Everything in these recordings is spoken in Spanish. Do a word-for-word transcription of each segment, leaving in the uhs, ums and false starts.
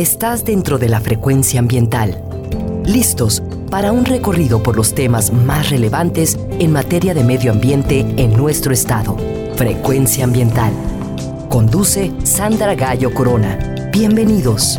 estás dentro de la frecuencia ambiental. Listos para un recorrido por los temas más relevantes en materia de medio ambiente en nuestro estado. Frecuencia ambiental. Conduce Sandra Gallo Corona. Bienvenidos.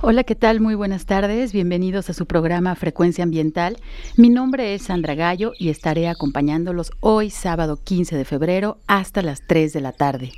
Hola, ¿qué tal? Muy buenas tardes. Bienvenidos a su programa Frecuencia Ambiental. Mi nombre es Sandra Gallo y estaré acompañándolos hoy, sábado quince de febrero, hasta las tres de la tarde.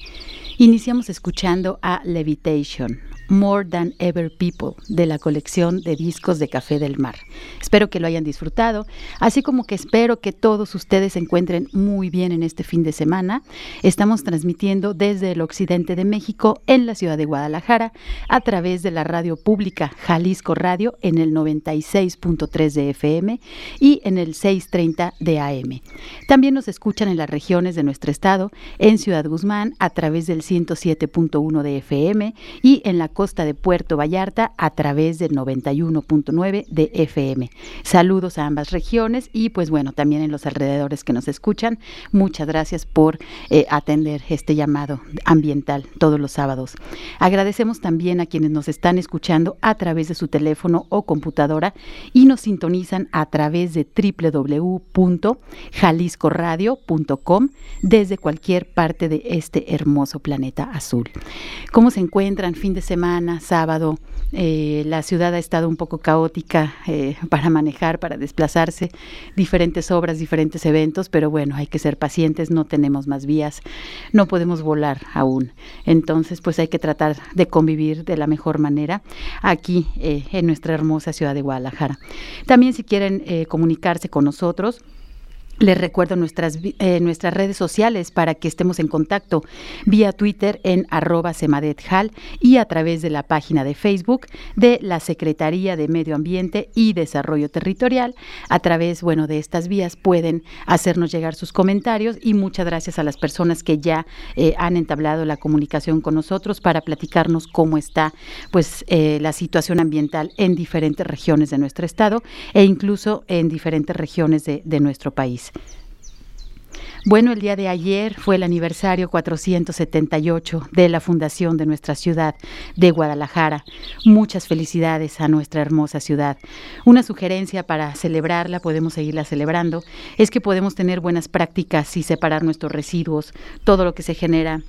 Iniciamos escuchando a Levitation, More Than Ever People, de la colección de discos de Café del Mar. Espero que lo hayan disfrutado, así como que espero que todos ustedes se encuentren muy bien en este fin de semana. Estamos transmitiendo desde el occidente de México, en la ciudad de Guadalajara, a través de la radio pública Jalisco Radio, en el noventa y seis punto tres de F M y en el seiscientos treinta de A M. También nos escuchan en las regiones de nuestro estado, en Ciudad Guzmán, a través del ciento siete punto uno de F M y en la costa de Puerto Vallarta a través del noventa y uno punto nueve de F M. Saludos a ambas regiones y pues bueno, también en los alrededores que nos escuchan. Muchas gracias por eh, atender este llamado ambiental todos los sábados. Agradecemos también a quienes nos están escuchando a través de su teléfono o computadora y nos sintonizan a través de doble u doble u doble u punto jalisco radio punto com desde cualquier parte de este hermoso planeta azul. ¿Cómo se encuentran? Fin de semana, sábado, eh, la ciudad ha estado un poco caótica eh, para manejar, para desplazarse, diferentes obras, diferentes eventos, pero bueno, hay que ser pacientes, no tenemos más vías, no podemos volar aún, entonces pues hay que tratar de convivir de la mejor manera aquí eh, en nuestra hermosa ciudad de Guadalajara. También si quieren eh, comunicarse con nosotros, les recuerdo nuestras, eh, nuestras redes sociales para que estemos en contacto vía Twitter en arroba semadethal y a través de la página de Facebook de la Secretaría de Medio Ambiente y Desarrollo Territorial. A través, bueno, de estas vías pueden hacernos llegar sus comentarios y muchas gracias a las personas que ya eh, han entablado la comunicación con nosotros para platicarnos cómo está pues eh, la situación ambiental en diferentes regiones de nuestro estado e incluso en diferentes regiones de, de nuestro país. Bueno, el día de ayer fue el aniversario cuatrocientos setenta y ocho de la fundación de nuestra ciudad de Guadalajara. Muchas felicidades a nuestra hermosa ciudad. Una sugerencia para celebrarla, podemos seguirla celebrando, es que podemos tener buenas prácticas y separar nuestros residuos, todo lo que se genera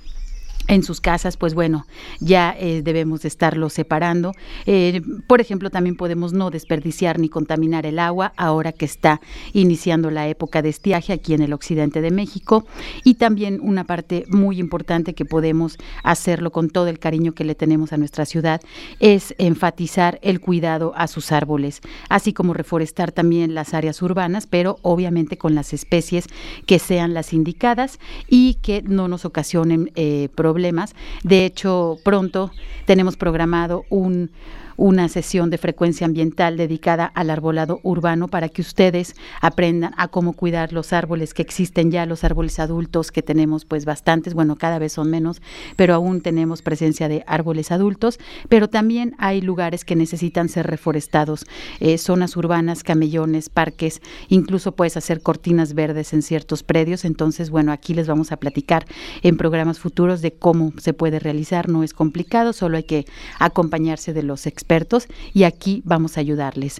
en sus casas, pues bueno, ya eh, debemos de estarlo separando. Eh, por ejemplo, también podemos no desperdiciar ni contaminar el agua ahora que está iniciando la época de estiaje aquí en el occidente de México. Y también una parte muy importante que podemos hacerlo con todo el cariño que le tenemos a nuestra ciudad es enfatizar el cuidado a sus árboles, así como reforestar también las áreas urbanas, pero obviamente con las especies que sean las indicadas y que no nos ocasionen eh, problemas. Problemas. De hecho, pronto tenemos programado un una sesión de Frecuencia Ambiental dedicada al arbolado urbano para que ustedes aprendan a cómo cuidar los árboles que existen ya, los árboles adultos que tenemos pues bastantes, bueno, cada vez son menos, pero aún tenemos presencia de árboles adultos, pero también hay lugares que necesitan ser reforestados, eh, zonas urbanas, camellones, parques, incluso puedes hacer cortinas verdes en ciertos predios, entonces bueno, aquí les vamos a platicar en programas futuros de cómo se puede realizar, no es complicado, solo hay que acompañarse de los expertos expertos y aquí vamos a ayudarles.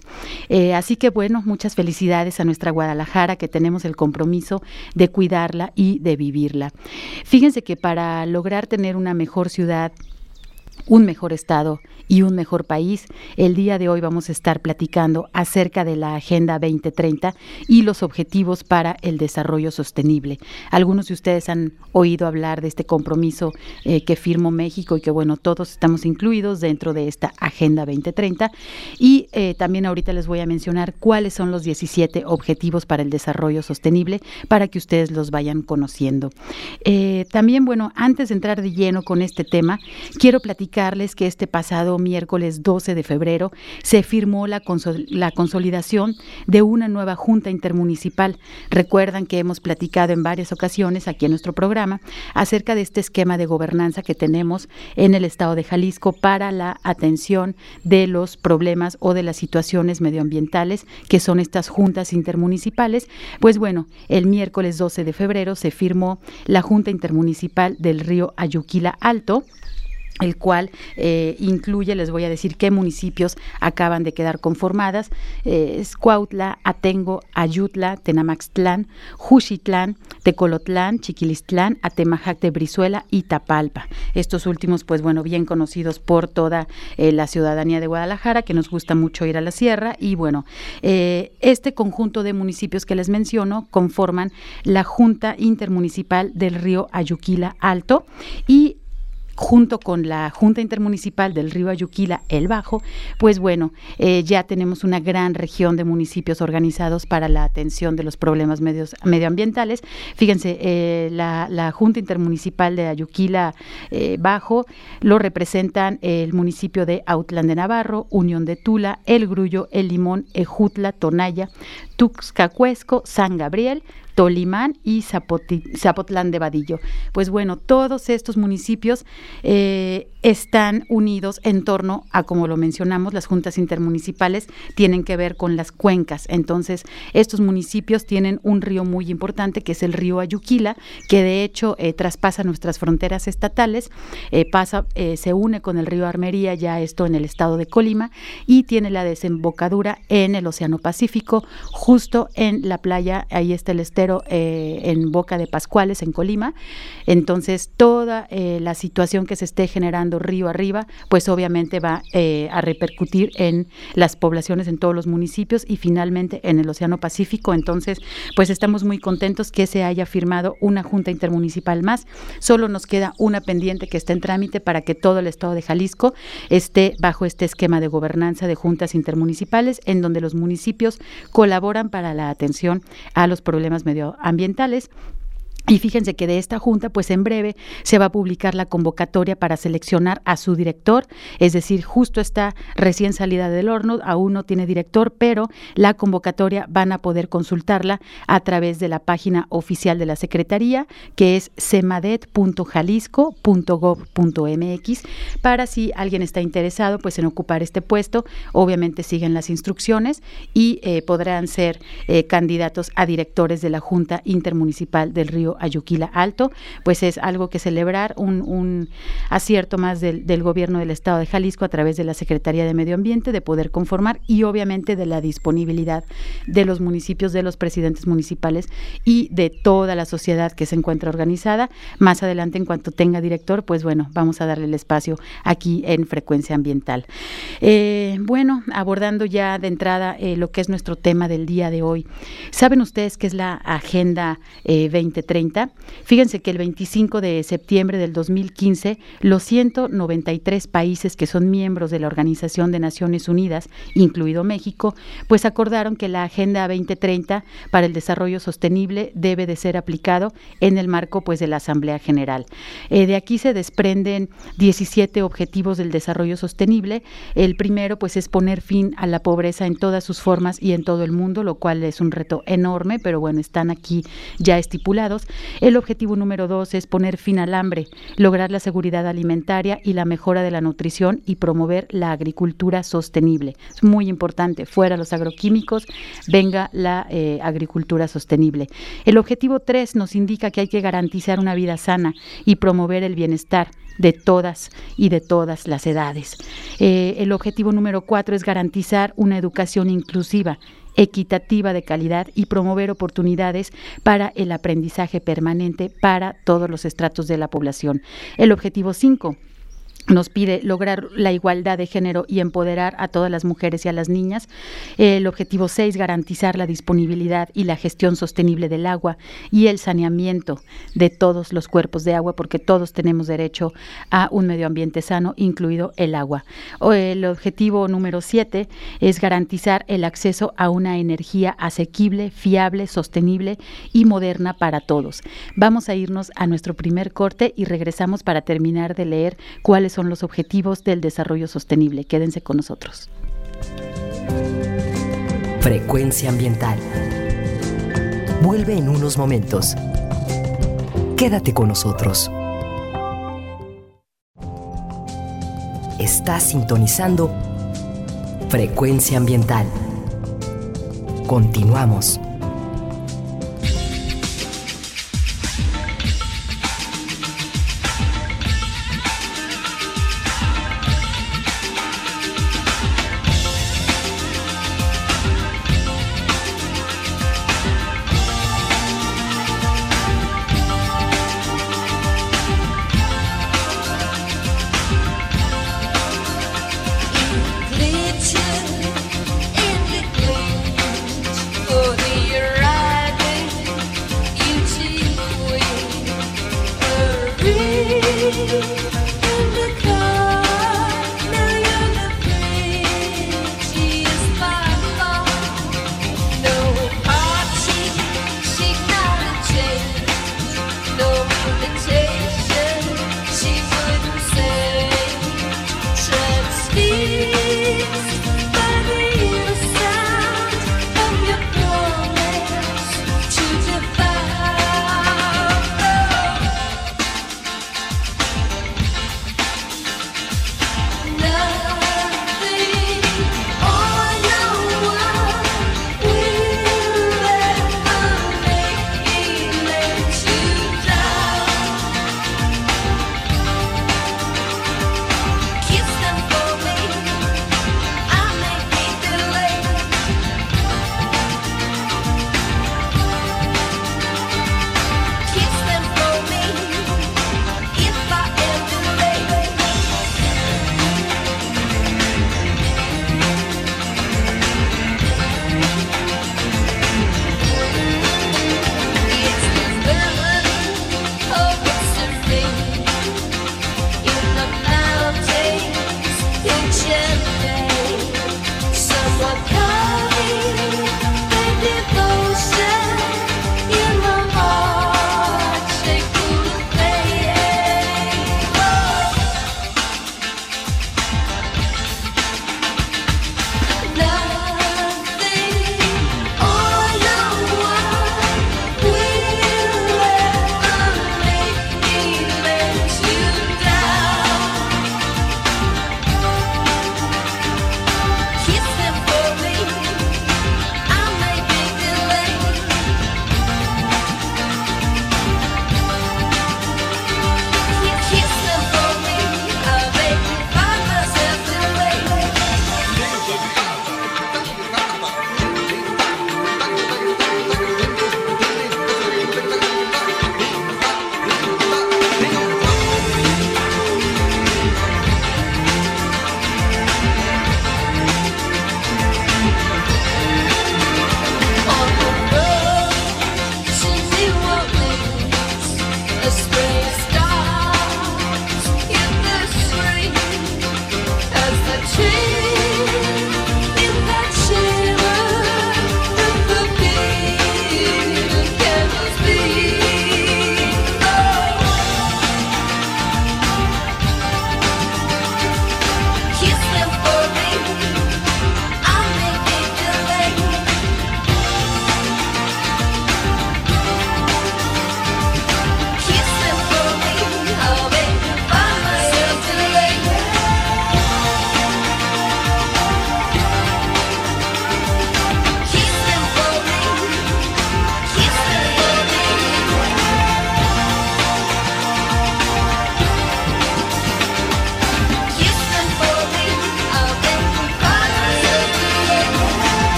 Eh, así que bueno, muchas felicidades a nuestra Guadalajara, que tenemos el compromiso de cuidarla y de vivirla. Fíjense que para lograr tener una mejor ciudad, un mejor estado y un mejor país, el día de hoy vamos a estar platicando acerca de la Agenda veinte treinta y los objetivos para el desarrollo sostenible. Algunos de ustedes han oído hablar de este compromiso eh, que firmó México y que, bueno, todos estamos incluidos dentro de esta Agenda veinte treinta. Y eh, también ahorita les voy a mencionar cuáles son los diecisiete objetivos para el desarrollo sostenible para que ustedes los vayan conociendo. Eh, también, bueno, antes de entrar de lleno con este tema, quiero platicar que este pasado miércoles doce de febrero se firmó la, consol- la consolidación de una nueva junta intermunicipal. Recuerdan que hemos platicado en varias ocasiones aquí en nuestro programa acerca de este esquema de gobernanza que tenemos en el estado de Jalisco para la atención de los problemas o de las situaciones medioambientales que son estas juntas intermunicipales. Pues bueno, el miércoles doce de febrero se firmó la Junta Intermunicipal del Río Ayuquila Alto, el cual eh, incluye, les voy a decir qué municipios acaban de quedar conformadas: eh, Escuautla, Atengo, Ayutla, Tenamaxtlán, Juxitlán, Tecolotlán, Chiquilistlán, Atemajac de Brizuela y Tapalpa. Estos últimos, pues bueno, bien conocidos por toda eh, la ciudadanía de Guadalajara, que nos gusta mucho ir a la sierra. Y bueno, eh, este conjunto de municipios que les menciono conforman la Junta Intermunicipal del Río Ayuquila Alto, y junto con la Junta Intermunicipal del Río Ayuquila El Bajo, pues bueno, eh, ya tenemos una gran región de municipios organizados para la atención de los problemas medios, medioambientales. Fíjense, eh, la, la Junta Intermunicipal de Ayuquila eh, Bajo lo representan el municipio de Autlán de Navarro, Unión de Tula, El Grullo, El Limón, Ejutla, Tonaya, Tuxcacuesco, San Gabriel, Tolimán y Zapoti, Zapotlán de Vadillo. Pues bueno, todos estos municipios eh, están unidos en torno a, como lo mencionamos, las juntas intermunicipales tienen que ver con las cuencas. Entonces, estos municipios tienen un río muy importante, que es el río Ayuquila, que de hecho eh, traspasa nuestras fronteras estatales, eh, pasa, eh, se une con el río Armería, ya esto en el estado de Colima, y tiene la desembocadura en el Océano Pacífico, justo en la playa, ahí está el estero Eh, en Boca de Pascuales, en Colima. Entonces, toda eh, la situación que se esté generando río arriba, pues obviamente va eh, a repercutir en las poblaciones, en todos los municipios y finalmente en el Océano Pacífico. Entonces, pues estamos muy contentos que se haya firmado una junta intermunicipal más. Solo nos queda una pendiente que está en trámite para que todo el estado de Jalisco esté bajo este esquema de gobernanza de juntas intermunicipales, en donde los municipios colaboran para la atención a los problemas medioambientales medioambientales. Y fíjense que de esta junta, pues en breve se va a publicar la convocatoria para seleccionar a su director, es decir, justo está recién salida del horno, aún no tiene director, pero la convocatoria van a poder consultarla a través de la página oficial de la Secretaría, que es cemadet punto jalisco punto gov punto mx, para si alguien está interesado, pues en ocupar este puesto. Obviamente siguen las instrucciones y eh, podrán ser eh, candidatos a directores de la Junta Intermunicipal del Río Ayuquila Alto. Pues es algo que celebrar, un, un acierto más del, del gobierno del estado de Jalisco a través de la Secretaría de Medio Ambiente, de poder conformar, y obviamente de la disponibilidad de los municipios, de los presidentes municipales y de toda la sociedad que se encuentra organizada. Más adelante, en cuanto tenga director, pues bueno, vamos a darle el espacio aquí en Frecuencia Ambiental. Eh, bueno, abordando ya de entrada eh, lo que es nuestro tema del día de hoy. ¿Saben ustedes qué es la Agenda eh, veinte treinta? Fíjense que el veinticinco de septiembre del dos mil quince, los ciento noventa y tres países que son miembros de la Organización de Naciones Unidas, incluido México, pues acordaron que la Agenda veinte treinta para el desarrollo sostenible debe de ser aplicado en el marco, pues, de la Asamblea General. Eh, de aquí se desprenden diecisiete objetivos del desarrollo sostenible. El primero, pues, es poner fin a la pobreza en todas sus formas y en todo el mundo, lo cual es un reto enorme, pero bueno, están aquí ya estipulados. El objetivo número dos es poner fin al hambre, lograr la seguridad alimentaria y la mejora de la nutrición y promover la agricultura sostenible. Es muy importante, fuera los agroquímicos, venga la eh, agricultura sostenible. El objetivo tres nos indica que hay que garantizar una vida sana y promover el bienestar de todas y de todas las edades. Eh, el objetivo número cuatro es garantizar una educación inclusiva, equitativa, de calidad y promover oportunidades para el aprendizaje permanente para todos los estratos de la población. El objetivo cinco nos pide lograr la igualdad de género y empoderar a todas las mujeres y a las niñas. El objetivo seis, garantizar la disponibilidad y la gestión sostenible del agua y el saneamiento de todos los cuerpos de agua, porque todos tenemos derecho a un medio ambiente sano, incluido el agua. El objetivo número siete es garantizar el acceso a una energía asequible, fiable, sostenible y moderna para todos. Vamos a irnos a nuestro primer corte y regresamos para terminar de leer cuáles son los objetivos del desarrollo sostenible. Quédense con nosotros. Frecuencia ambiental. Vuelve en unos momentos. Quédate con nosotros. Estás sintonizando Frecuencia ambiental. Continuamos.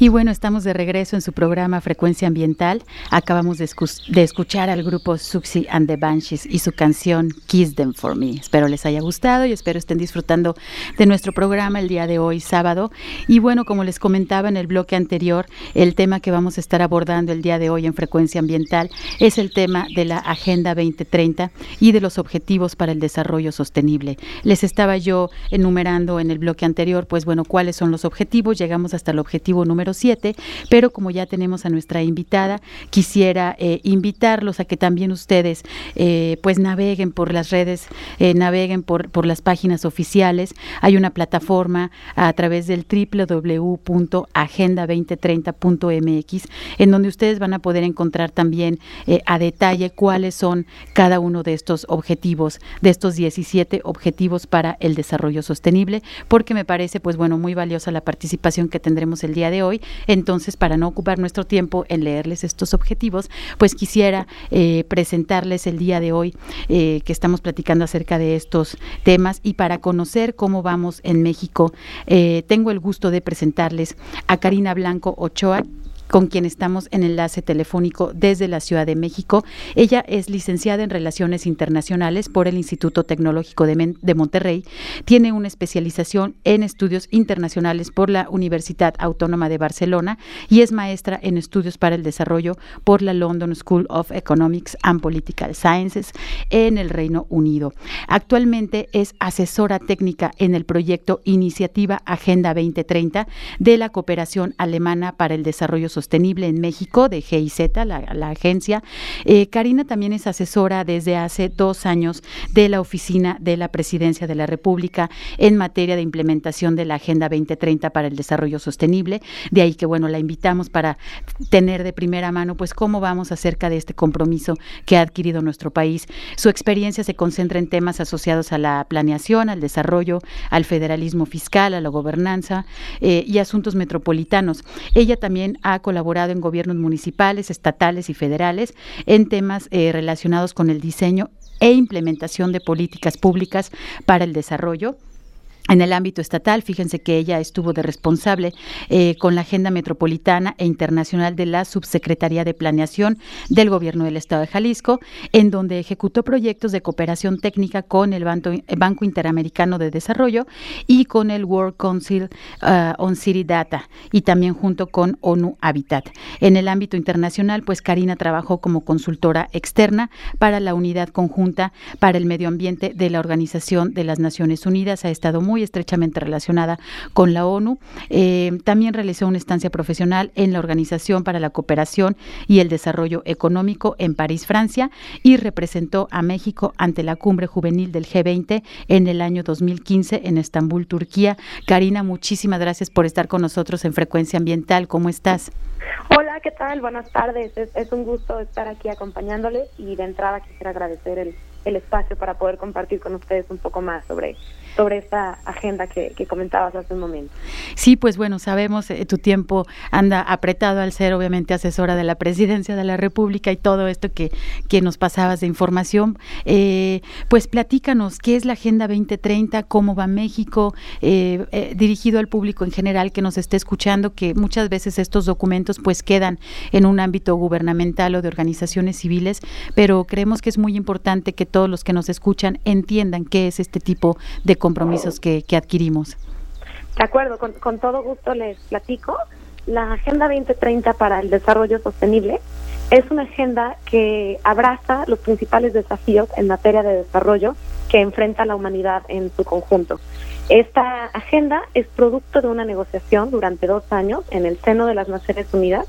Y bueno, estamos de regreso en su programa Frecuencia Ambiental. Acabamos de, escu- de escuchar al grupo Suxy and the Banshees y su canción Kiss Them For Me. Espero les haya gustado y espero estén disfrutando de nuestro programa el día de hoy, sábado. Y bueno, como les comentaba en el bloque anterior, el tema que vamos a estar abordando el día de hoy en Frecuencia Ambiental es el tema de la Agenda veinte treinta y de los objetivos para el desarrollo sostenible. Les estaba yo enumerando en el bloque anterior, pues bueno, cuáles son los objetivos. Llegamos hasta el objetivo número siete, pero como ya tenemos a nuestra invitada, quisiera eh, invitarlos a que también ustedes eh, pues naveguen por las redes, eh, naveguen por, por las páginas oficiales. Hay una plataforma a través del doble u doble u doble u punto agenda veinte treinta punto m x en donde ustedes van a poder encontrar también eh, a detalle cuáles son cada uno de estos objetivos, de estos diecisiete objetivos para el desarrollo sostenible, porque me parece pues bueno muy valiosa la participación que tendremos el día de hoy. Entonces, para no ocupar nuestro tiempo en leerles estos objetivos, pues quisiera eh, presentarles el día de hoy eh, que estamos platicando acerca de estos temas, y para conocer cómo vamos en México, eh, tengo el gusto de presentarles a Karina Blanco Ochoa, con quien estamos en enlace telefónico desde la Ciudad de México. Ella es licenciada en Relaciones Internacionales por el Instituto Tecnológico de, Men- de Monterrey. Tiene una especialización en Estudios Internacionales por la Universidad Autónoma de Barcelona y es maestra en Estudios para el Desarrollo por la London School of Economics and Political Sciences en el Reino Unido. Actualmente es asesora técnica en el proyecto Iniciativa Agenda veinte treinta de la Cooperación Alemana para el Desarrollo Social Sostenible en México, de G I Z, la, la agencia. Eh, Karina también es asesora desde hace dos años de la Oficina de la Presidencia de la República en materia de implementación de la Agenda veinte treinta para el Desarrollo Sostenible. De ahí que, bueno, la invitamos para tener de primera mano, pues, cómo vamos acerca de este compromiso que ha adquirido nuestro país. Su experiencia se concentra en temas asociados a la planeación, al desarrollo, al federalismo fiscal, a la gobernanza eh, y asuntos metropolitanos. Ella también ha colaborado en gobiernos municipales, estatales y federales en temas eh, relacionados con el diseño e implementación de políticas públicas para el desarrollo. En el ámbito estatal, fíjense que ella estuvo de responsable eh, con la Agenda Metropolitana e Internacional de la Subsecretaría de Planeación del Gobierno del Estado de Jalisco, en donde ejecutó proyectos de cooperación técnica con el Banco, Banco Interamericano de Desarrollo y con el World Council uh, on City Data, y también junto con ONU Habitat. En el ámbito internacional, pues Karina trabajó como consultora externa para la Unidad Conjunta para el Medio Ambiente de la Organización de las Naciones Unidas. Ha estado muy estrechamente relacionada con la ONU. Eh, también realizó una estancia profesional en la Organización para la Cooperación y el Desarrollo Económico en París, Francia, y representó a México ante la Cumbre Juvenil del G veinte en el año dos mil quince en Estambul, Turquía. Karina, muchísimas gracias por estar con nosotros en Frecuencia Ambiental. ¿Cómo estás? Hola, ¿qué tal? Buenas tardes. Es, es un gusto estar aquí acompañándoles, y de entrada quisiera agradecer el, el espacio para poder compartir con ustedes un poco más sobre sobre esta agenda que, que comentabas hace un momento. Sí, pues bueno, sabemos eh, tu tiempo anda apretado al ser obviamente asesora de la Presidencia de la República y todo esto que, que nos pasabas de información. Eh, pues platícanos, ¿qué es la Agenda veinte treinta? ¿Cómo va México? Eh, eh, dirigido al público en general que nos esté escuchando, que muchas veces estos documentos pues quedan en un ámbito gubernamental o de organizaciones civiles, pero creemos que es muy importante que todos los que nos escuchan entiendan qué es este tipo de compromisos que, que adquirimos. De acuerdo, con, con todo gusto les platico. La Agenda veinte treinta para el Desarrollo Sostenible es una agenda que abraza los principales desafíos en materia de desarrollo que enfrenta la humanidad en su conjunto. Esta agenda es producto de una negociación durante dos años en el seno de las Naciones Unidas,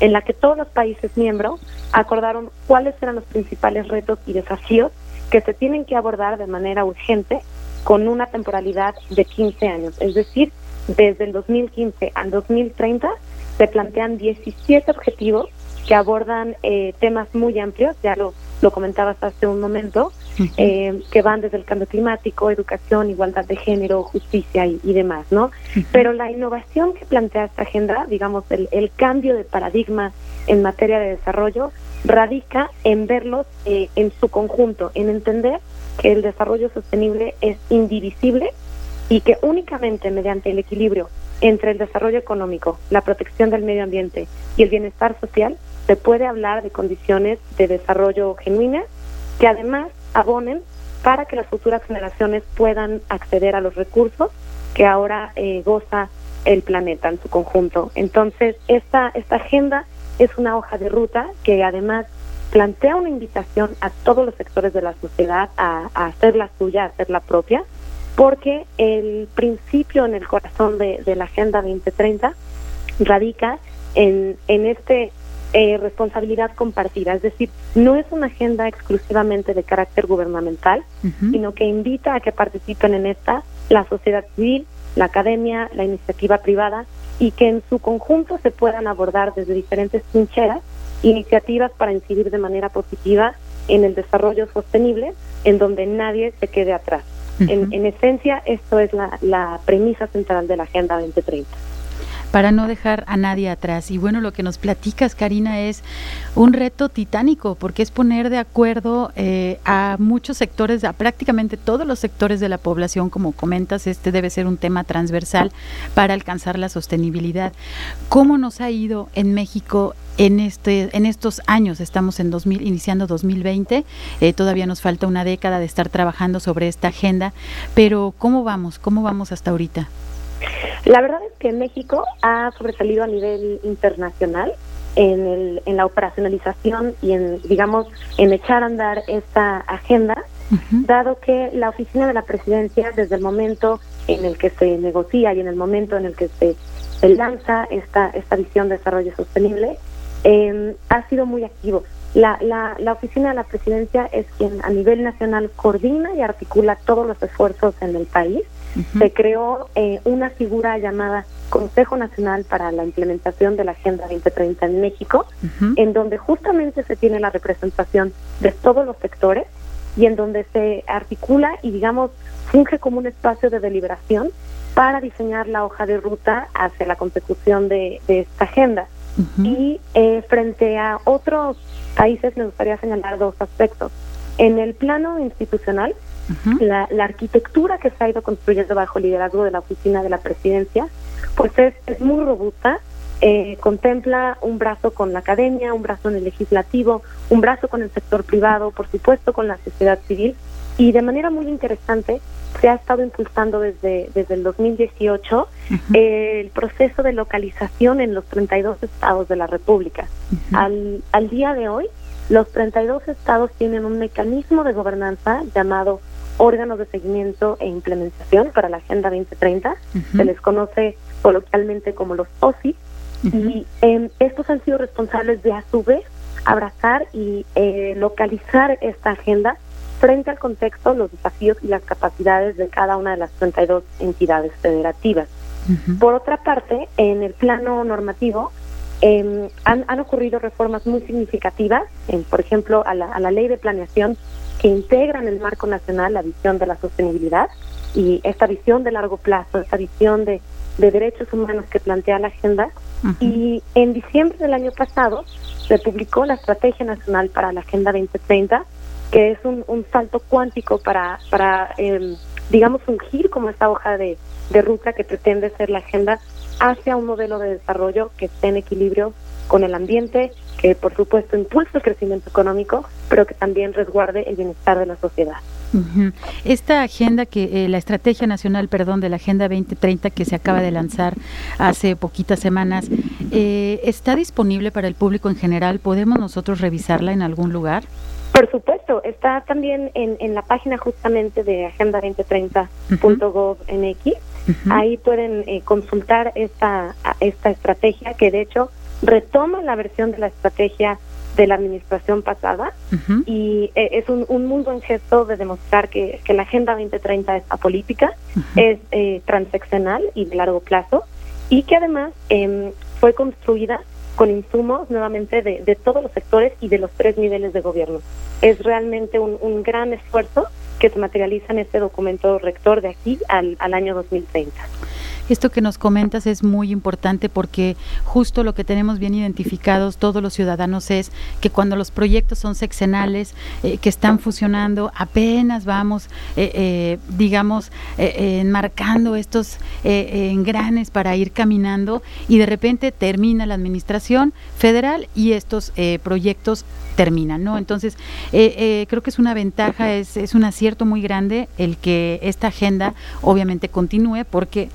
en la que todos los países miembros acordaron cuáles eran los principales retos y desafíos que se tienen que abordar de manera urgente con una temporalidad de quince años, es decir, desde el dos mil quince al dos mil treinta se plantean diecisiete objetivos que abordan eh, temas muy amplios, ya lo, lo comentabas hace un momento, uh-huh. eh, que van desde el cambio climático, educación, igualdad de género, justicia y, y demás, ¿no? Uh-huh. Pero la innovación que plantea esta agenda, digamos, el, el cambio de paradigma en materia de desarrollo, radica en verlos eh, en su conjunto, en entender que el desarrollo sostenible es indivisible y que únicamente mediante el equilibrio entre el desarrollo económico, la protección del medio ambiente y el bienestar social, se puede hablar de condiciones de desarrollo genuinas que además abonen para que las futuras generaciones puedan acceder a los recursos que ahora eh, goza el planeta en su conjunto. Entonces, esta, esta agenda es una hoja de ruta que además plantea una invitación a todos los sectores de la sociedad a, a hacer la suya, a hacer la propia, porque el principio en el corazón de, de la Agenda veinte treinta radica en, en este eh, responsabilidad compartida. Es decir, no es una agenda exclusivamente de carácter gubernamental, uh-huh. sino que invita a que participen en esta la sociedad civil, la academia, la iniciativa privada, y que en su conjunto se puedan abordar desde diferentes trincheras iniciativas para incidir de manera positiva en el desarrollo sostenible, en donde nadie se quede atrás. Uh-huh. En, en esencia, esto es la, la premisa central de la Agenda veinte treinta. Para no dejar a nadie atrás. Y bueno, lo que nos platicas, Karina, es un reto titánico, porque es poner de acuerdo eh, a muchos sectores, a prácticamente todos los sectores de la población, como comentas, este debe ser un tema transversal para alcanzar la sostenibilidad. ¿Cómo nos ha ido en México en este, en estos años? Estamos en dos mil, iniciando dos mil veinte, eh, todavía nos falta una década de estar trabajando sobre esta agenda, pero ¿cómo vamos? ¿Cómo vamos hasta ahorita? La verdad es que México ha sobresalido a nivel internacional en, el, en la operacionalización y en, digamos, en echar a andar esta agenda, uh-huh. dado que la Oficina de la Presidencia, desde el momento en el que se negocia y en el momento en el que se, se lanza esta, esta visión de desarrollo sostenible, eh, ha sido muy activo. La, la, la Oficina de la Presidencia es quien a nivel nacional coordina y articula todos los esfuerzos en el país. Uh-huh. Se creó eh, una figura llamada Consejo Nacional para la Implementación de la Agenda veinte treinta en México, uh-huh. en donde justamente se tiene la representación de todos los sectores y en donde se articula y, digamos, funge como un espacio de deliberación para diseñar la hoja de ruta hacia la consecución de, de esta agenda. Uh-huh. Y eh, frente a otros países me gustaría señalar dos aspectos. En el plano institucional, uh-huh. La, la arquitectura que se ha ido construyendo bajo el liderazgo de la Oficina de la Presidencia, pues es, es muy robusta, eh, contempla un brazo con la academia, un brazo en el legislativo, un brazo con el sector privado, por supuesto con la sociedad civil, y de manera muy interesante se ha estado impulsando desde, desde el dos mil dieciocho uh-huh. eh, el proceso de localización en los treinta y dos estados de la República. Uh-huh. Al, al día de hoy, los treinta y dos estados tienen un mecanismo de gobernanza llamado órganos de seguimiento e implementación para la Agenda veinte treinta, uh-huh. se les conoce coloquialmente como los O S I, uh-huh. y eh, estos han sido responsables de, a su vez, abrazar y eh, localizar esta agenda frente al contexto, los desafíos y las capacidades de cada una de las treinta y dos entidades federativas. Uh-huh. Por otra parte, en el plano normativo, eh, han, han ocurrido reformas muy significativas, en, por ejemplo, a la, a la Ley de Planeación, que integran el marco nacional, la visión de la sostenibilidad y esta visión de largo plazo, esta visión de, de derechos humanos que plantea la agenda. Uh-huh. Y en diciembre del año pasado se publicó la Estrategia Nacional para la Agenda veinte treinta, que es un, un salto cuántico para, para eh, digamos, fungir como esta hoja de, de ruta que pretende ser la agenda hacia un modelo de desarrollo que esté en equilibrio con el ambiente, que por supuesto impulsa el crecimiento económico, pero que también resguarde el bienestar de la sociedad. Uh-huh. Esta agenda, que eh, la estrategia nacional, perdón, de la Agenda veinte treinta que se acaba de lanzar hace poquitas semanas, eh, ¿está disponible para el público en general? ¿Podemos nosotros revisarla en algún lugar? Por supuesto, está también en, en la página justamente de agenda veinte treinta punto gov punto mx. Uh-huh. Ahí pueden eh, consultar esta, esta estrategia que de hecho retoma la versión de la estrategia de la administración pasada, uh-huh. y eh, es un, un muy buen gesto de demostrar que, que la Agenda veinte treinta es apolítica, uh-huh. es eh, transeccional y de largo plazo, y que además eh, fue construida con insumos nuevamente de, de todos los sectores y de los tres niveles de gobierno. Es realmente un, un gran esfuerzo que se materializa en este documento rector de aquí al, al año dos mil treinta. Esto que nos comentas es muy importante porque justo lo que tenemos bien identificados todos los ciudadanos es que cuando los proyectos son sexenales, eh, que están fusionando, apenas vamos, eh, eh, digamos, eh, eh, marcando estos eh, engranes para ir caminando, y de repente termina la administración federal y estos eh, proyectos terminan, ¿no? Entonces, eh, eh, creo que es una ventaja, es, es un acierto muy grande el que esta agenda obviamente continúe, porque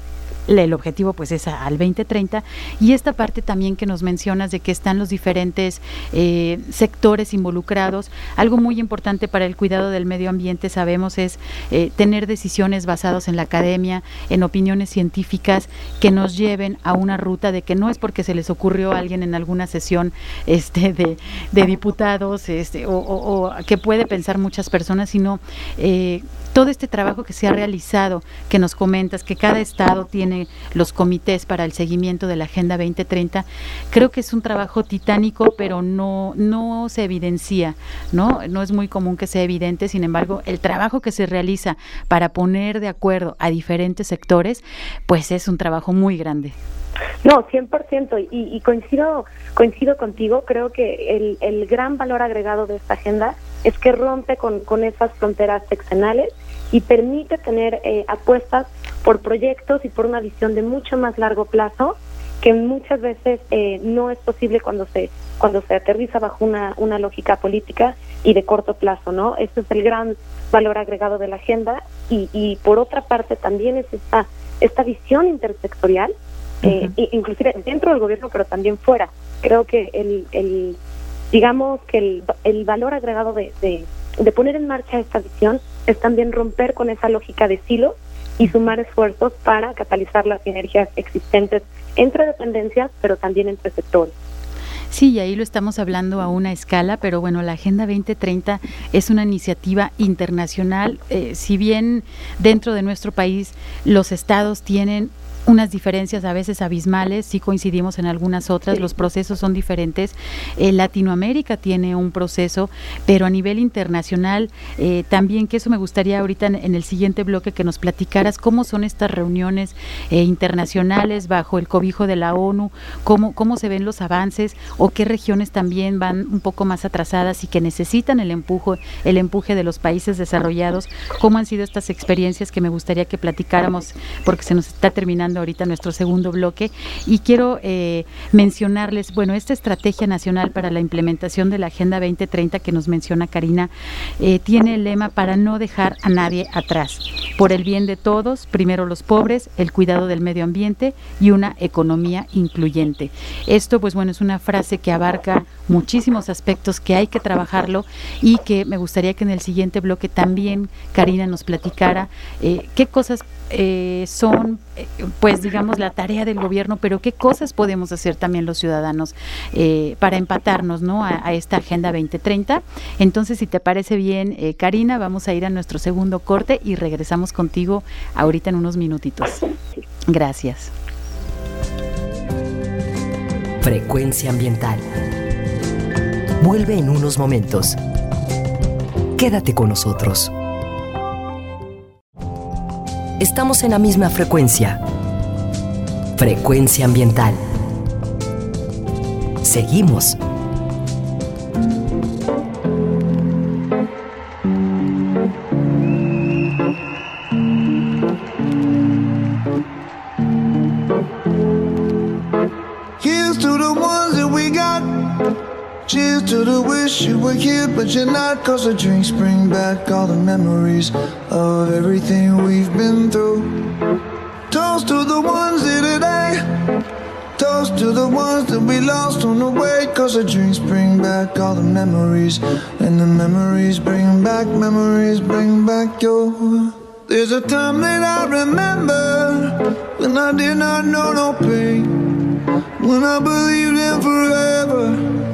el objetivo pues es al veinte treinta, y esta parte también que nos mencionas de que están los diferentes eh, sectores involucrados. Algo muy importante para el cuidado del medio ambiente, sabemos, es eh, tener decisiones basadas en la academia, en opiniones científicas que nos lleven a una ruta de que no es porque se les ocurrió a alguien en alguna sesión este de, de diputados este o, o, o que puede pensar muchas personas, sino eh, todo este trabajo que se ha realizado, que nos comentas, que cada estado tiene los comités para el seguimiento de la Agenda veinte treinta, creo que es un trabajo titánico, pero no, no se evidencia, ¿no? No es muy común que sea evidente. Sin embargo, el trabajo que se realiza para poner de acuerdo a diferentes sectores, pues es un trabajo muy grande. No, cien por ciento, y, y coincido, coincido contigo. Creo que el, el gran valor agregado de esta agenda es que rompe con, con esas fronteras seccionales y permite tener eh, apuestas por proyectos y por una visión de mucho más largo plazo, que muchas veces eh, no es posible cuando se cuando se aterriza bajo una, una lógica política y de corto plazo, ¿no? Ese es el gran valor agregado de la agenda, y, y por otra parte también es esta, esta visión intersectorial, eh, uh-huh. inclusive dentro del gobierno, pero también fuera. Creo que el... el digamos que el, el valor agregado de, de, de poner en marcha esta visión es también romper con esa lógica de silos y sumar esfuerzos para catalizar las sinergias existentes entre dependencias, pero también entre sectores. Sí, y ahí lo estamos hablando a una escala, pero bueno, la Agenda veinte treinta es una iniciativa internacional. Eh, si bien dentro de nuestro país los estados tienen unas diferencias a veces abismales, sí coincidimos en algunas otras, los procesos son diferentes. Eh, Latinoamérica tiene un proceso, pero a nivel internacional eh, también, que eso me gustaría ahorita en, en el siguiente bloque que nos platicaras, cómo son estas reuniones eh, internacionales bajo el cobijo de la ONU, cómo, cómo se ven los avances, o qué regiones también van un poco más atrasadas y que necesitan el empuje, el empuje de los países desarrollados. Cómo han sido estas experiencias, que me gustaría que platicáramos, porque se nos está terminando ahorita nuestro segundo bloque. Y quiero eh, mencionarles, bueno, esta estrategia nacional para la implementación de la Agenda veinte treinta que nos menciona Karina, eh, tiene el lema para no dejar a nadie atrás, por el bien de todos, primero los pobres, el cuidado del medio ambiente y una economía incluyente. Esto, pues bueno, es una frase que abarca muchísimos aspectos que hay que trabajarlo, y que me gustaría que en el siguiente bloque también Karina nos platicara eh, qué cosas eh, son, eh, pues digamos, la tarea del gobierno, pero qué cosas podemos hacer también los ciudadanos eh, para empatarnos, ¿no?, a, a esta Agenda veinte treinta. Entonces, si te parece bien, eh, Karina, vamos a ir a nuestro segundo corte y regresamos contigo ahorita en unos minutitos. Gracias. Frecuencia ambiental. Vuelve en unos momentos. Quédate con nosotros. Estamos en la misma frecuencia. Frecuencia ambiental. Seguimos. Here's to the ones that we got. Cheers to the wish you were here, but you're not. Cause the drinks bring back all the memories of everything we've been through. Toast to the ones here today. Toast to the ones that we lost on the way. Cause the drinks bring back all the memories, and the memories bring back, memories bring back your. There's a time that I remember when I did not know no pain, when I believed in forever,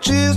Cheers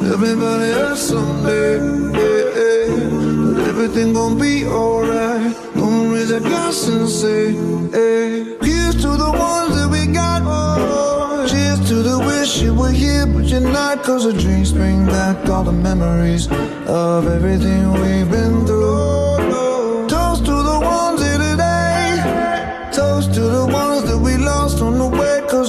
Everybody hurts someday. Yeah, yeah. But everything gon' be alright. Gonna raise a glass and say, hey, here's to the ones that we got. Oh, cheers to the wish you were here, but you're not. Cause the drinks bring back all the memories of everything we've been through. Toast to the ones here today. Toast to the ones that we lost on the way. Cause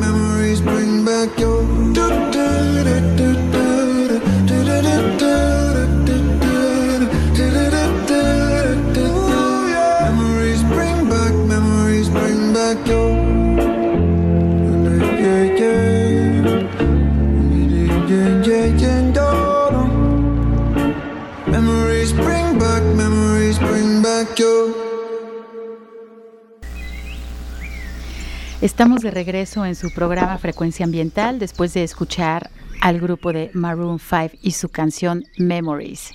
memories bring back your do do do do do do do do do do do. Memories bring back, memories bring back your. Yeah yeah yeah yeah yeah. Memories bring back, memories bring back your. Estamos de regreso en su programa Frecuencia Ambiental después de escuchar al grupo de Maroon five y su canción Memories.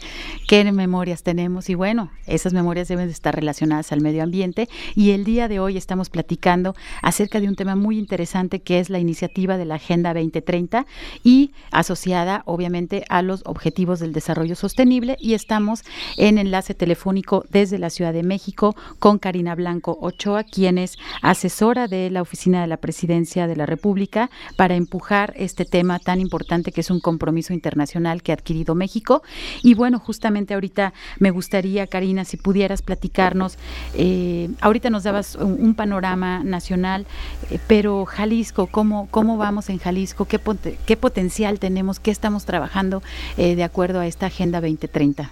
¿Qué memorias tenemos? Y bueno, esas memorias deben de estar relacionadas al medio ambiente, y el día de hoy estamos platicando acerca de un tema muy interesante que es la iniciativa de la Agenda veinte treinta y asociada obviamente a los Objetivos del Desarrollo Sostenible, y estamos en enlace telefónico desde la Ciudad de México con Karina Blanco Ochoa, quien es asesora de la Oficina de la Presidencia de la República para empujar este tema tan importante que es un compromiso internacional que ha adquirido México. Y bueno, justamente ahorita me gustaría, Karina, si pudieras platicarnos, eh, ahorita nos dabas un, un panorama nacional, eh, pero Jalisco, ¿cómo, cómo vamos en Jalisco? ¿Qué, pot- qué potencial tenemos? ¿Qué estamos trabajando eh, de acuerdo a esta Agenda veinte treinta?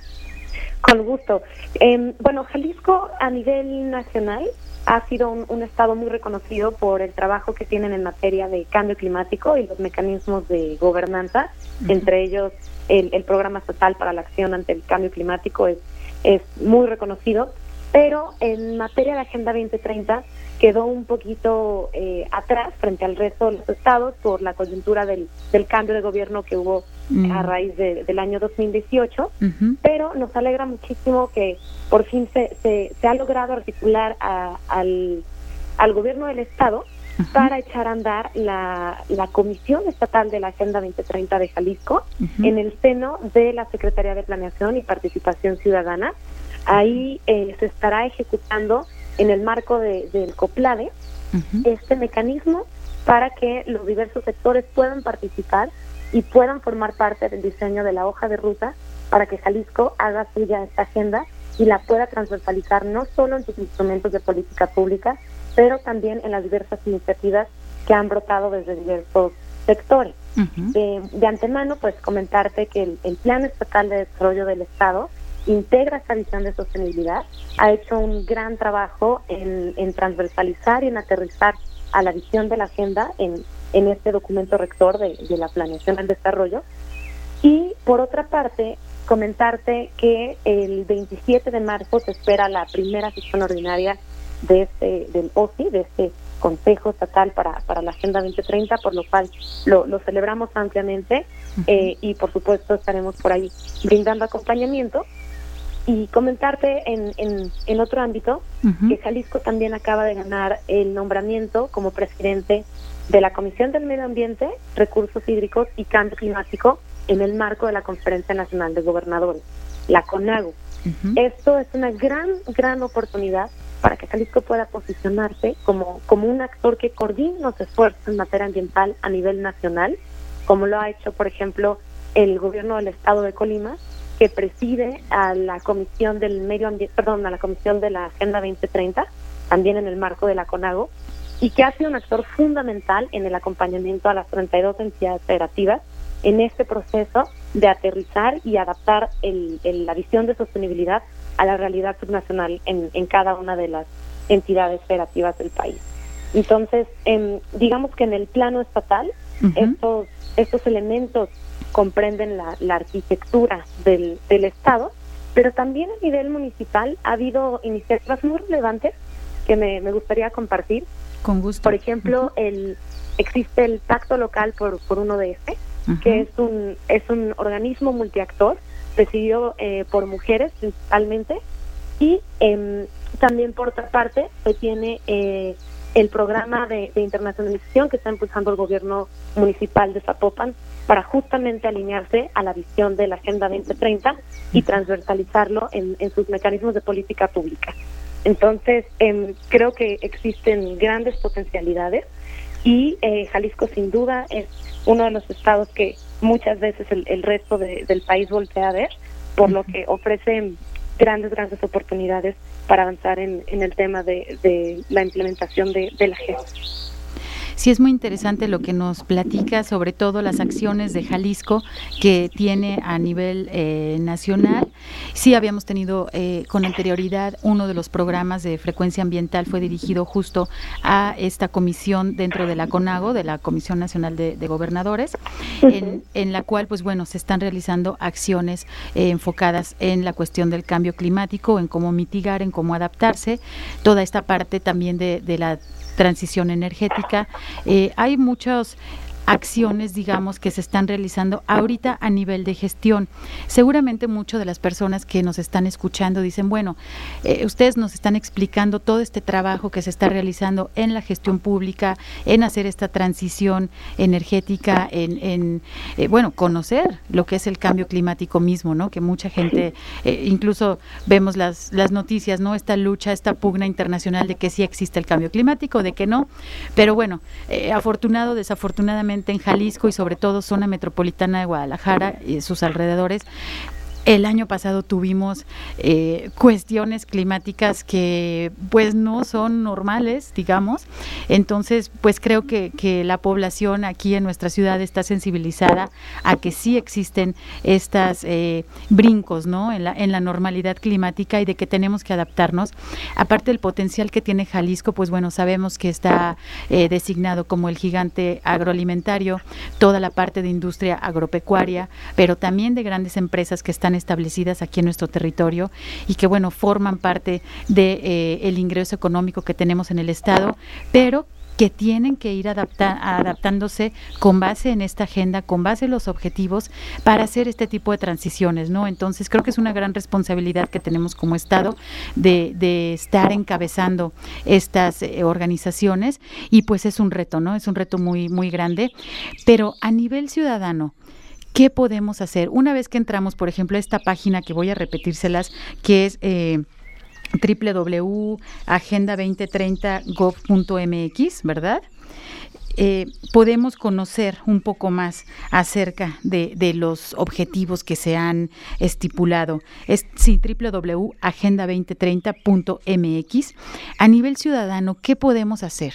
Con gusto. Eh, bueno, Jalisco a nivel nacional ha sido un, un estado muy reconocido por el trabajo que tienen en materia de cambio climático y los mecanismos de gobernanza, uh-huh. entre ellos el, el Programa Estatal para la Acción ante el Cambio Climático es, es muy reconocido, pero en materia de Agenda veinte treinta quedó un poquito eh, atrás frente al resto de los estados por la coyuntura del, del cambio de gobierno que hubo uh-huh. a raíz de, del año dos mil dieciocho, uh-huh. pero nos alegra muchísimo que por fin se, se, se ha logrado articular a, al, al gobierno del estado Ajá. para echar a andar la, la Comisión Estatal de la Agenda veinte treinta de Jalisco Ajá. en el seno de la Secretaría de Planeación y Participación Ciudadana. Ahí eh, se estará ejecutando en el marco de, del COPLADE Ajá. este mecanismo para que los diversos sectores puedan participar y puedan formar parte del diseño de la hoja de ruta para que Jalisco haga suya esta agenda y la pueda transversalizar no solo en sus instrumentos de política pública, pero también en las diversas iniciativas que han brotado desde diversos sectores. Uh-huh. De, de antemano, pues comentarte que el, el Plan Estatal de Desarrollo del Estado integra esta visión de sostenibilidad, ha hecho un gran trabajo en, en transversalizar y en aterrizar a la visión de la agenda en, en este documento rector de, de la planeación al desarrollo. Y por otra parte, comentarte que el veintisiete de marzo se espera la primera sesión ordinaria de este, del O S I, de este Consejo Estatal para, para la Agenda veinte treinta, por lo cual lo, lo celebramos ampliamente eh, y por supuesto estaremos por ahí brindando acompañamiento. Y comentarte en, en, en otro ámbito, uh-huh, que Jalisco también acaba de ganar el nombramiento como presidente de la Comisión del Medio Ambiente, Recursos Hídricos y Cambio Climático en el marco de la Conferencia Nacional de Gobernadores, la CONAGO. Uh-huh. Esto es una gran, gran oportunidad para que Jalisco pueda posicionarse como, como un actor que coordine los esfuerzos en materia ambiental a nivel nacional, como lo ha hecho, por ejemplo, el gobierno del estado de Colima, que preside a la Comisión del Medio Ambiente, perdón, a la Comisión de la Agenda veinte treinta, también en el marco de la CONAGO, y que ha sido un actor fundamental en el acompañamiento a las treinta y dos entidades federativas en este proceso de aterrizar y adaptar el, el, la visión de sostenibilidad a la realidad subnacional en, en cada una de las entidades federativas del país. Entonces, en, digamos que en el plano estatal, uh-huh, estos, estos elementos comprenden la, la arquitectura del, del Estado, pero también a nivel municipal ha habido iniciativas muy relevantes que me, me gustaría compartir. Con gusto. Por ejemplo, el, existe el Pacto Local por, por un O D S, uh-huh, que es un, es un organismo multiactor, presidido eh, por mujeres principalmente, y eh, también por otra parte se tiene eh, el programa de, de internacionalización que está impulsando el gobierno municipal de Zapopan para justamente alinearse a la visión de la Agenda veinte treinta y transversalizarlo en, en sus mecanismos de política pública. Entonces, eh, creo que existen grandes potencialidades y eh, Jalisco sin duda es uno de los estados que muchas veces el, el resto de, del país voltea a ver, por lo que ofrece grandes, grandes oportunidades para avanzar en, en el tema de, de la implementación de, de la G I Z. Sí, es muy interesante lo que nos platica, sobre todo las acciones de Jalisco que tiene a nivel eh, nacional. Sí, habíamos tenido eh, con anterioridad uno de los programas de frecuencia ambiental fue dirigido justo a esta comisión dentro de la CONAGO, de la Comisión Nacional de, de Gobernadores, en, en la cual, pues bueno, se están realizando acciones eh, enfocadas en la cuestión del cambio climático, en cómo mitigar, en cómo adaptarse, toda esta parte también de, de la transición energética. Eh, hay muchas acciones, digamos, que se están realizando ahorita a nivel de gestión. Seguramente muchas de las personas que nos están escuchando dicen, bueno, eh, ustedes nos están explicando todo este trabajo que se está realizando en la gestión pública, en hacer esta transición energética, en, en eh, bueno, conocer lo que es el cambio climático mismo, ¿no? Que mucha gente, eh, incluso vemos las, las noticias, ¿no? Esta lucha, esta pugna internacional de que sí existe el cambio climático, de que no, pero bueno, eh, afortunado, desafortunadamente, en Jalisco y sobre todo zona metropolitana de Guadalajara y sus alrededores, el año pasado tuvimos eh, cuestiones climáticas que pues no son normales, digamos. Entonces, pues creo que, que la población aquí en nuestra ciudad está sensibilizada a que sí existen estas eh, brincos, ¿no? En la, en la normalidad climática y de que tenemos que adaptarnos. Aparte del potencial que tiene Jalisco, pues bueno, sabemos que está eh, designado como el gigante agroalimentario, toda la parte de industria agropecuaria, pero también de grandes empresas que están establecidas aquí en nuestro territorio y que, bueno, forman parte de eh, el ingreso económico que tenemos en el estado, pero que tienen que ir adapta- adaptándose con base en esta agenda, con base en los objetivos para hacer este tipo de transiciones, ¿no? Entonces creo que es una gran responsabilidad que tenemos como Estado de, de estar encabezando estas eh, organizaciones y pues es un reto, ¿no? Es un reto muy, muy grande, pero a nivel ciudadano, ¿qué podemos hacer? Una vez que entramos, por ejemplo, a esta página que voy a repetírselas, que es eh, doble u doble u doble u punto agenda veinte treinta punto gov punto m x, ¿verdad? Eh, podemos conocer un poco más acerca de, de los objetivos que se han estipulado. Es, sí, doble u doble u doble u punto agenda veinte treinta punto m x. A nivel ciudadano, ¿qué podemos hacer?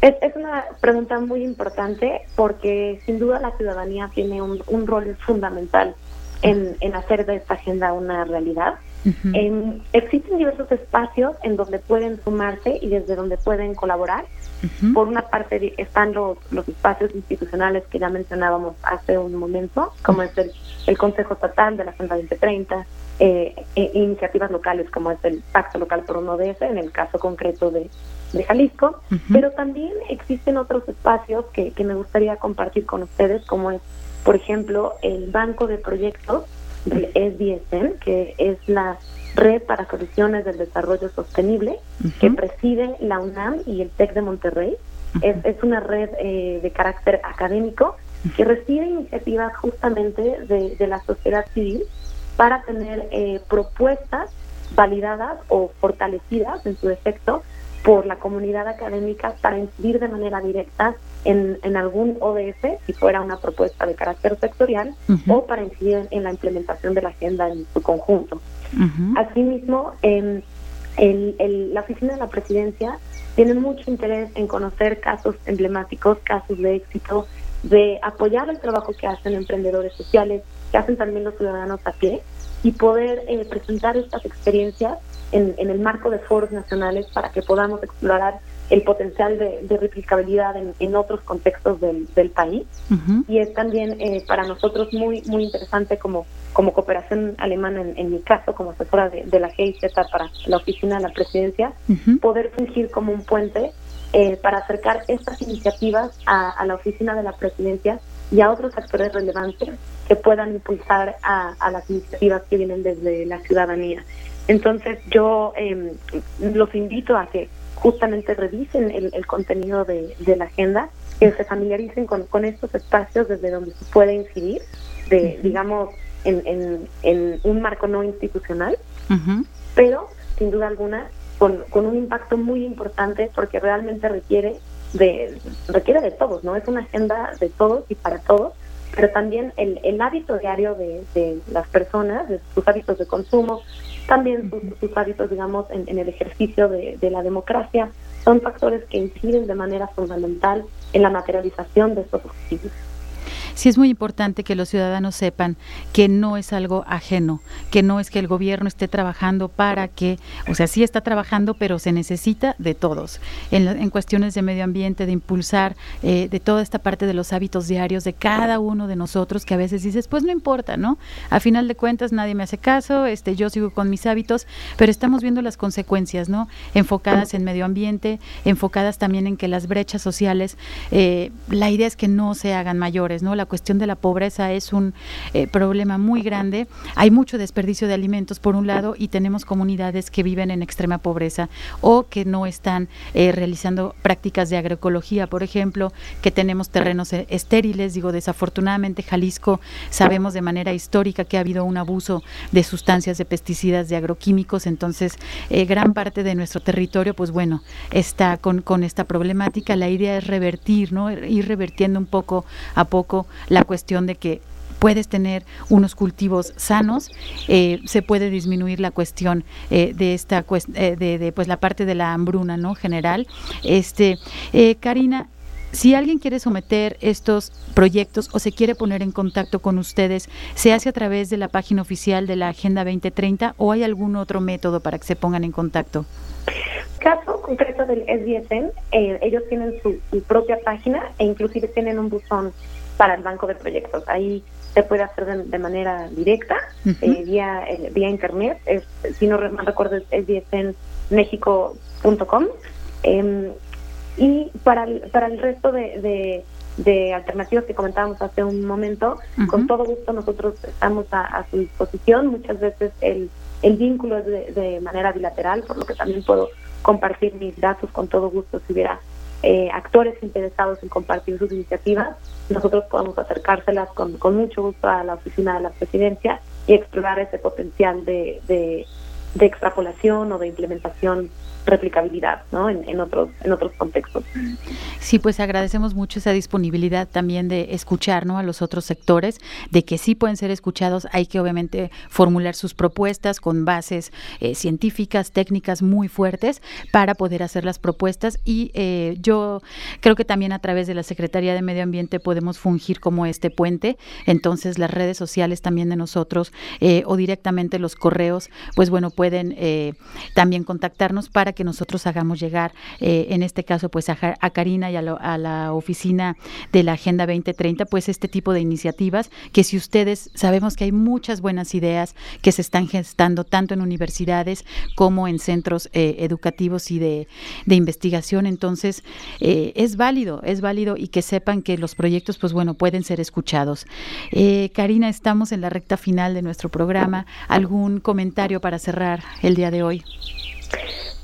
Es, es una pregunta muy importante porque sin duda la ciudadanía tiene un, un rol fundamental en, en hacer de esta agenda una realidad. Uh-huh. En, existen diversos espacios en donde pueden sumarse y desde donde pueden colaborar. Uh-huh. Por una parte están los, los espacios institucionales que ya mencionábamos hace un momento, como es el, el Consejo Estatal de la Agenda veinte treinta, eh, e iniciativas locales como es el Pacto Local por un O D S, en el caso concreto de de Jalisco, uh-huh, pero también existen otros espacios que, que me gustaría compartir con ustedes, como es, por ejemplo, el Banco de Proyectos del E S D S N, que es la Red para Soluciones del Desarrollo Sostenible, uh-huh. que preside la UNAM y el TEC de Monterrey. Uh-huh. Es, es una red eh, de carácter académico uh-huh. que recibe iniciativas justamente de, de la sociedad civil para tener eh, propuestas validadas o fortalecidas, en su defecto, por la comunidad académica para incidir de manera directa en, en algún O D S, si fuera una propuesta de carácter sectorial, uh-huh. o para incidir en la implementación de la agenda en su conjunto. Uh-huh. Asimismo, eh, el, el, la Oficina de la Presidencia tiene mucho interés en conocer casos emblemáticos, casos de éxito, de apoyar el trabajo que hacen emprendedores sociales, que hacen también los ciudadanos a pie, y poder eh, presentar estas experiencias en, en el marco de foros nacionales para que podamos explorar el potencial de, de replicabilidad en, en otros contextos del, del país. Uh-huh. Y es también eh, para nosotros muy muy interesante como, como cooperación alemana, en, en mi caso, como asesora de, de la G I Z para la Oficina de la Presidencia, uh-huh. poder fungir como un puente eh, para acercar estas iniciativas a, a la Oficina de la Presidencia y a otros actores relevantes que puedan impulsar a, a las iniciativas que vienen desde la ciudadanía. Entonces yo eh, los invito a que justamente revisen el, el contenido de, de la agenda, que se familiaricen con, con estos espacios desde donde se puede incidir, de, digamos, en, en, en un marco no institucional, uh-huh. pero sin duda alguna con, con un impacto muy importante, porque realmente requiere de requiere de todos, ¿no? Es una agenda de todos y para todos, pero también el, el hábito diario de, de las personas, de sus hábitos de consumo, también sus, sus hábitos, digamos, en, en el ejercicio de, de la democracia, son factores que inciden de manera fundamental en la materialización de estos objetivos. Sí, es muy importante que los ciudadanos sepan que no es algo ajeno, que no es que el gobierno esté trabajando para que, o sea, sí está trabajando, pero se necesita de todos. En, en cuestiones de medio ambiente, de impulsar, eh, de toda esta parte de los hábitos diarios de cada uno de nosotros, que a veces dices, pues no importa, ¿no? A final de cuentas nadie me hace caso, este, yo sigo con mis hábitos, pero estamos viendo las consecuencias, ¿no? Enfocadas en medio ambiente, enfocadas también en que las brechas sociales, eh, la idea es que no se hagan mayores, ¿no? La cuestión de la pobreza es un eh, problema muy grande. Hay mucho desperdicio de alimentos por un lado, y tenemos comunidades que viven en extrema pobreza o que no están eh, realizando prácticas de agroecología, por ejemplo, que tenemos terrenos estériles. Digo, desafortunadamente Jalisco, sabemos de manera histórica que ha habido un abuso de sustancias, de pesticidas, de agroquímicos. Entonces eh, gran parte de nuestro territorio, pues bueno, está con, con esta problemática. La idea es revertir, ¿no? Ir revertiendo un poco a poco la cuestión de que puedes tener unos cultivos sanos, eh, se puede disminuir la cuestión eh, de esta eh, de, de pues la parte de la hambruna, ¿no? General. Este, eh, Karina, si alguien quiere someter estos proyectos o se quiere poner en contacto con ustedes, ¿se hace a través de la página oficial de la Agenda veinte treinta o hay algún otro método para que se pongan en contacto? Caso concreto del S D S N, eh, ellos tienen su, su propia página e inclusive tienen un buzón para el banco de proyectos. Ahí se puede hacer de, de manera directa, uh-huh. eh, vía eh, vía internet. Es, si no mal recuerdo, es diez en méxico punto com. Eh, y para el, para el resto de, de, de alternativas que comentábamos hace un momento, uh-huh. con todo gusto nosotros estamos a, a su disposición. Muchas veces el, el vínculo es de, de manera bilateral, por lo que también puedo compartir mis datos con todo gusto si hubiera Eh, actores interesados en compartir sus iniciativas. Nosotros podemos acercárselas con, con mucho gusto a la Oficina de la Presidencia y explorar ese potencial de, de, de extrapolación o de implementación, replicabilidad, ¿no? En, en otros en otros contextos. Sí, pues agradecemos mucho esa disponibilidad también de escuchar, ¿no? A los otros sectores, de que sí pueden ser escuchados. Hay que obviamente formular sus propuestas con bases eh, científicas, técnicas muy fuertes para poder hacer las propuestas, y eh, yo creo que también a través de la Secretaría de Medio Ambiente podemos fungir como este puente. Entonces las redes sociales también de nosotros eh, o directamente los correos, pues bueno, pueden eh, también contactarnos para que nosotros hagamos llegar, eh, en este caso, pues a, a Karina y a, lo, a la oficina de la Agenda veinte treinta, pues este tipo de iniciativas, que si ustedes, sabemos que hay muchas buenas ideas que se están gestando tanto en universidades como en centros eh, educativos y de, de investigación. Entonces, eh, es válido, es válido, y que sepan que los proyectos, pues bueno, pueden ser escuchados. Eh, Karina, estamos en la recta final de nuestro programa. ¿Algún comentario para cerrar el día de hoy?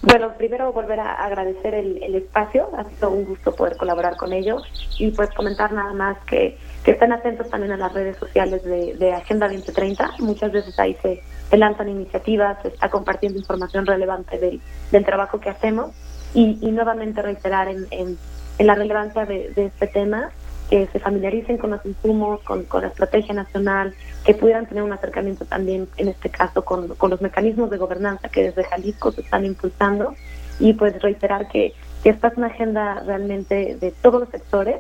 Bueno, primero volver a agradecer el, el espacio, ha sido un gusto poder colaborar con ellos, y pues comentar nada más que, que estén atentos también a las redes sociales de, de Agenda veinte treinta, muchas veces ahí se, se lanzan iniciativas, se está compartiendo información relevante del, del trabajo que hacemos, y, y nuevamente reiterar en, en, en la relevancia de, de este tema, que se familiaricen con los insumos, con, con la estrategia nacional, que pudieran tener un acercamiento también, en este caso, con, con los mecanismos de gobernanza que desde Jalisco se están impulsando, y pues reiterar que, que esta es una agenda realmente de todos los sectores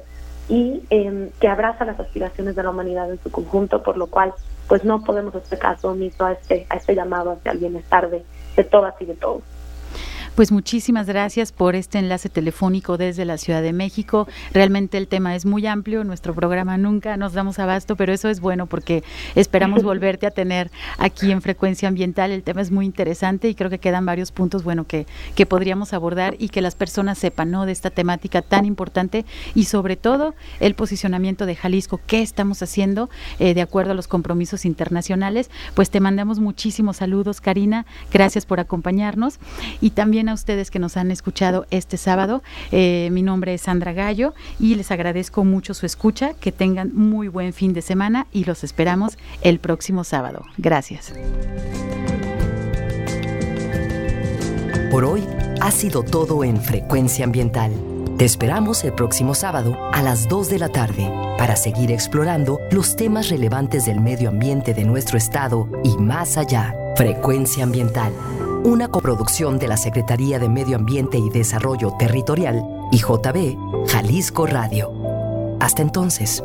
y eh, que abraza las aspiraciones de la humanidad en su conjunto, por lo cual pues no podemos hacer caso omiso a este, a este llamado hacia el bienestar de, de todas y de todos. Pues muchísimas gracias por este enlace telefónico desde la Ciudad de México. Realmente el tema es muy amplio, nuestro programa nunca nos damos abasto, pero eso es bueno porque esperamos volverte a tener aquí en Frecuencia Ambiental. El tema es muy interesante y creo que quedan varios puntos, bueno, que, que podríamos abordar y que las personas sepan, ¿no?, de esta temática tan importante, y sobre todo el posicionamiento de Jalisco, qué estamos haciendo eh, de acuerdo a los compromisos internacionales. Pues te mandamos muchísimos saludos, Karina, gracias por acompañarnos, y también a ustedes que nos han escuchado este sábado. Eh, mi nombre es Sandra Gallo y les agradezco mucho su escucha, que tengan muy buen fin de semana y los esperamos el próximo sábado. Gracias. Por hoy ha sido todo en Frecuencia Ambiental. Te esperamos el próximo sábado a las dos de la tarde para seguir explorando los temas relevantes del medio ambiente de nuestro estado y más allá. Frecuencia Ambiental, una coproducción de la Secretaría de Medio Ambiente y Desarrollo Territorial y J B Jalisco Radio. Hasta entonces.